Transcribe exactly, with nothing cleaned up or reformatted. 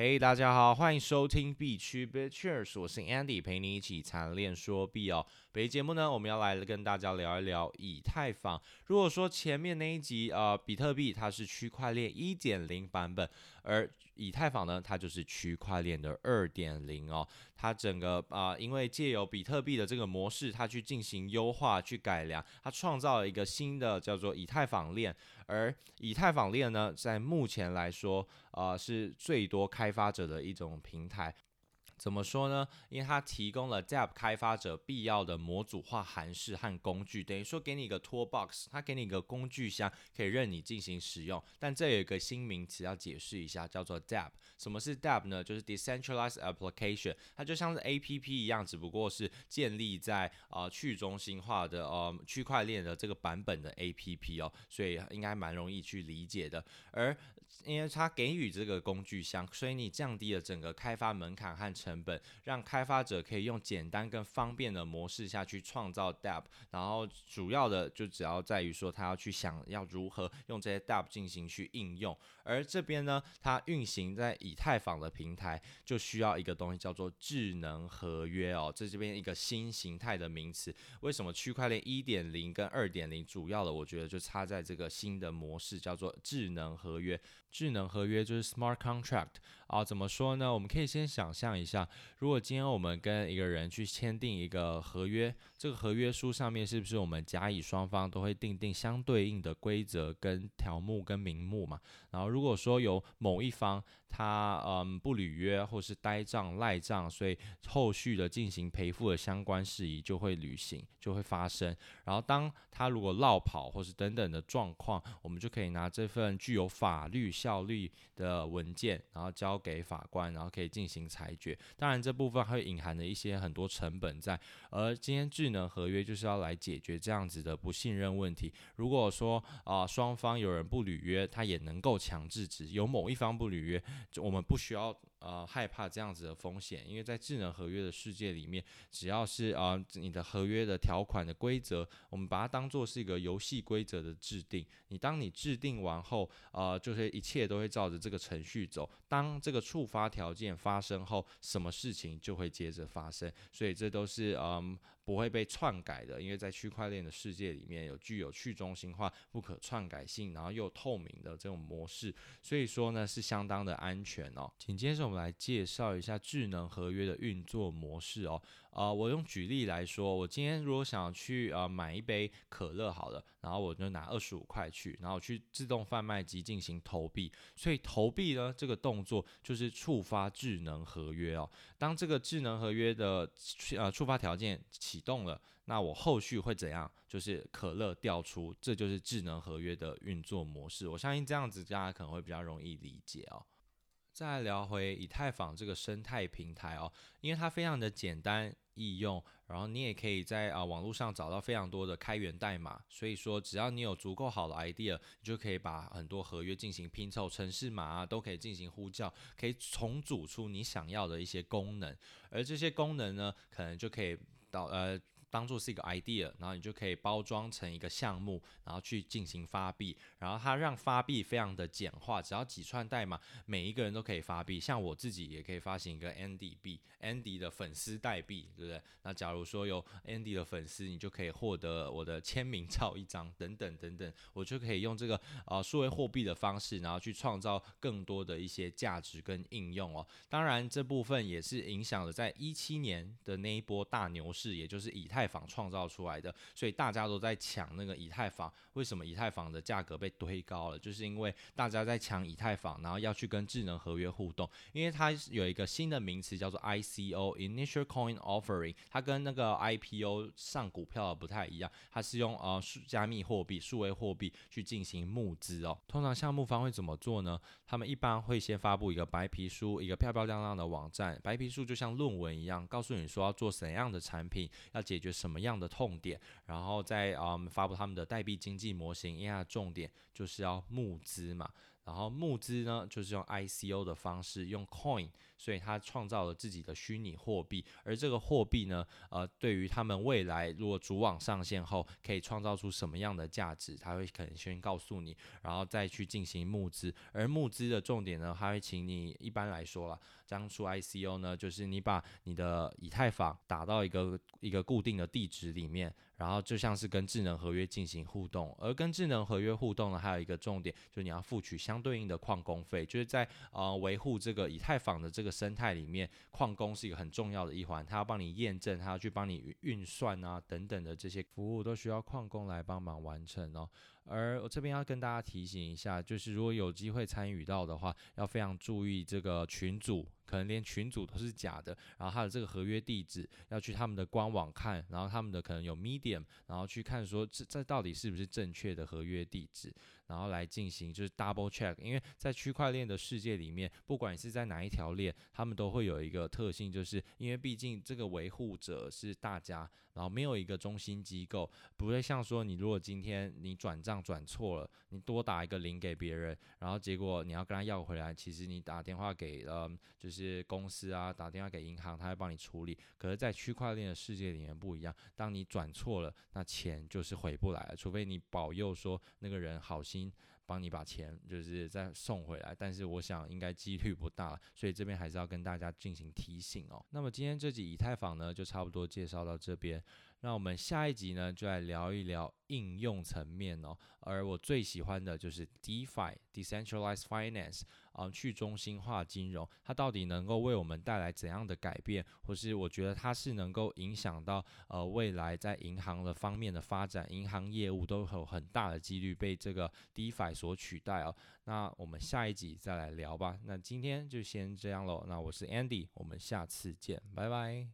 嘿、hey, 大家好，欢迎收听币区 Bitcheers， 我是 Andy， 陪你一起谈恋说币哦。本期节目呢，我们要来跟大家聊一聊以太坊。如果说前面那一集呃，比特币它是区块链 一点零 版本，而以太坊呢，它就是区块链的 二点零 哦。它整个啊、呃，因为借由比特币的这个模式，它去进行优化、去改良，它创造了一个新的叫做以太坊链。而以太坊链呢，在目前来说，呃，是最多开开发者的一种平台。怎么说呢？因为它提供了 DApp 开发者必要的模组化函式和工具，等于说给你一个 toolbox， 它给你一个工具箱，可以任你进行使用。但这有一个新名词要解释一下，叫做 DApp。什么是 DApp 呢？就是 Decentralized Application， 它就像是 A P P 一样，只不过是建立在、呃、去中心化的、呃、区块链的这个版本的 A P P 哦，所以应该蛮容易去理解的。而因为它给予这个工具箱，所以你降低了整个开发门槛和成本，让开发者可以用简单跟方便的模式下去创造 DApp， 然后主要的就只要在于说他要去想要如何用这些 DApp 进行去应用。而这边呢，它运行在以太坊的平台就需要一个东西叫做智能合约哦，这这边一个新形态的名词。为什么区块链 一点零 跟 二点零 主要的我觉得就差在这个新的模式叫做智能合约。智能合约就是 Smart Contract 啊，怎么说呢？我们可以先想象一下，如果今天我们跟一个人去签订一个合约，这个合约书上面是不是我们甲乙双方都会订定相对应的规则跟条目跟名目嘛？然后如果说有某一方他嗯不履约或是呆账赖账，所以后续的进行赔付的相关事宜就会履行就会发生。然后当他如果落跑或是等等的状况，我们就可以拿这份具有法律效力的文件，然后交给法官，然后可以进行裁决。当然这部分会隐含了一些很多成本在，而今天智能合约就是要来解决这样子的不信任问题。如果说啊、呃、双方有人不履约，他也能够强制止有某一方不履约，我们不需要呃害怕这样子的风险，因为在智能合约的世界里面，只要是啊、呃、你的合约的条款的规则，我们把它当作是一个游戏规则的制定。你当你制定完后，呃就是一切都会照着这个程序走。当这个触发条件发生后，什么事情就会接着发生，所以这都是嗯不会被篡改的，因为在区块链的世界里面有具有去中心化、不可篡改性，然后又透明的这种模式，所以说呢是相当的安全哦。紧接着我们来介绍一下智能合约的运作模式哦。呃，我用举例来说，我今天如果想去呃买一杯可乐好了，然后我就拿二十五块去，然后我去自动贩卖机进行投币，所以投币呢这个动作就是触发智能合约哦。当这个智能合约的呃触发条件启动了，那我后续会怎样？就是可乐调出，这就是智能合约的运作模式。我相信这样子大家可能会比较容易理解哦。再来聊回以太坊这个生态平台哦，因为它非常的简单易用，然后你也可以在、呃、网络上找到非常多的开源代码，所以说只要你有足够好的 idea， 你就可以把很多合约进行拼凑，程式码啊都可以进行呼叫，可以重组出你想要的一些功能，而这些功能呢，可能就可以到呃。当作是一个 idea， 然后你就可以包装成一个项目，然后去进行发币，然后它让发币非常的简化，只要几串代码，每一个人都可以发币。像我自己也可以发行一个 Andy 币 ，Andy 的粉丝代币，对不对？那假如说有 Andy 的粉丝，你就可以获得我的签名照一张，等等等等，我就可以用这个呃数位货币的方式，然后去创造更多的一些价值跟应用哦。当然，这部分也是影响了在十七年的那一波大牛市，也就是以太。以太坊创造出来的，所以大家都在抢那个以太坊。为什么以太坊的价格被推高了？就是因为大家在抢以太坊，然后要去跟智能合约互动，因为它有一个新的名词叫做 I C O Initial Coin Offering， 它跟那个 I P O 上股票不太一样，它是用呃加密货币、数位货币去进行募资哦。通常项目方会怎么做呢？他们一般会先发布一个白皮书，一个漂漂亮亮的网站。白皮书就像论文一样，告诉你说要做怎样的产品，要解决什么样的痛点，然后再、嗯、发布他们的代币经济模型，因为它的重点就是要募资嘛。然后募资呢就是用 I C O 的方式，用 coin， 所以他创造了自己的虚拟货币，而这个货币呢呃，对于他们未来如果主网上线后可以创造出什么样的价值，他会可能先告诉你，然后再去进行募资。而募资的重点呢，他会请你，一般来说啦，当初 I C O 呢就是你把你的以太坊打到一个一个固定的地址里面，然后就像是跟智能合约进行互动。而跟智能合约互动呢，还有一个重点就是你要付取相对应的矿工费，就是在呃维护这个以太坊的这个生态里面，矿工是一个很重要的一环，他要帮你验证，他要去帮你运算啊等等的，这些服务都需要矿工来帮忙完成哦。而我这边要跟大家提醒一下，就是如果有机会参与到的话，要非常注意这个群组，可能连群组都是假的，然后他的这个合约地址要去他们的官网看，然后他们的可能有 medium， 然后去看说 这, 这到底是不是正确的合约地址，然后来进行就是 double check。 因为在区块链的世界里面，不管是在哪一条链，他们都会有一个特性，就是因为毕竟这个维护者是大家，然后没有一个中心机构，不会像说你如果今天你转账转错了，你多打一个零给别人，然后结果你要跟他要回来，其实你打电话给嗯就是是公司啊，打电话给银行，他会帮你处理。可是在区块链的世界里面不一样，当你转错了，那钱就是回不来了，除非你保佑说那个人好心帮你把钱就是再送回来，但是我想应该几率不大，所以这边还是要跟大家进行提醒哦。那么今天这集以太坊呢就差不多介绍到这边，那我们下一集呢就来聊一聊应用层面哦，而我最喜欢的就是 DeFi Decentralized Finance、呃、去中心化金融，它到底能够为我们带来怎样的改变，或是我觉得它是能够影响到呃未来在银行的方面的发展，银行业务都有很大的几率被这个 DeFi所取代哦。那我们下一集再来聊吧，那今天就先这样咯，那我是 Andy， 我们下次见，拜拜。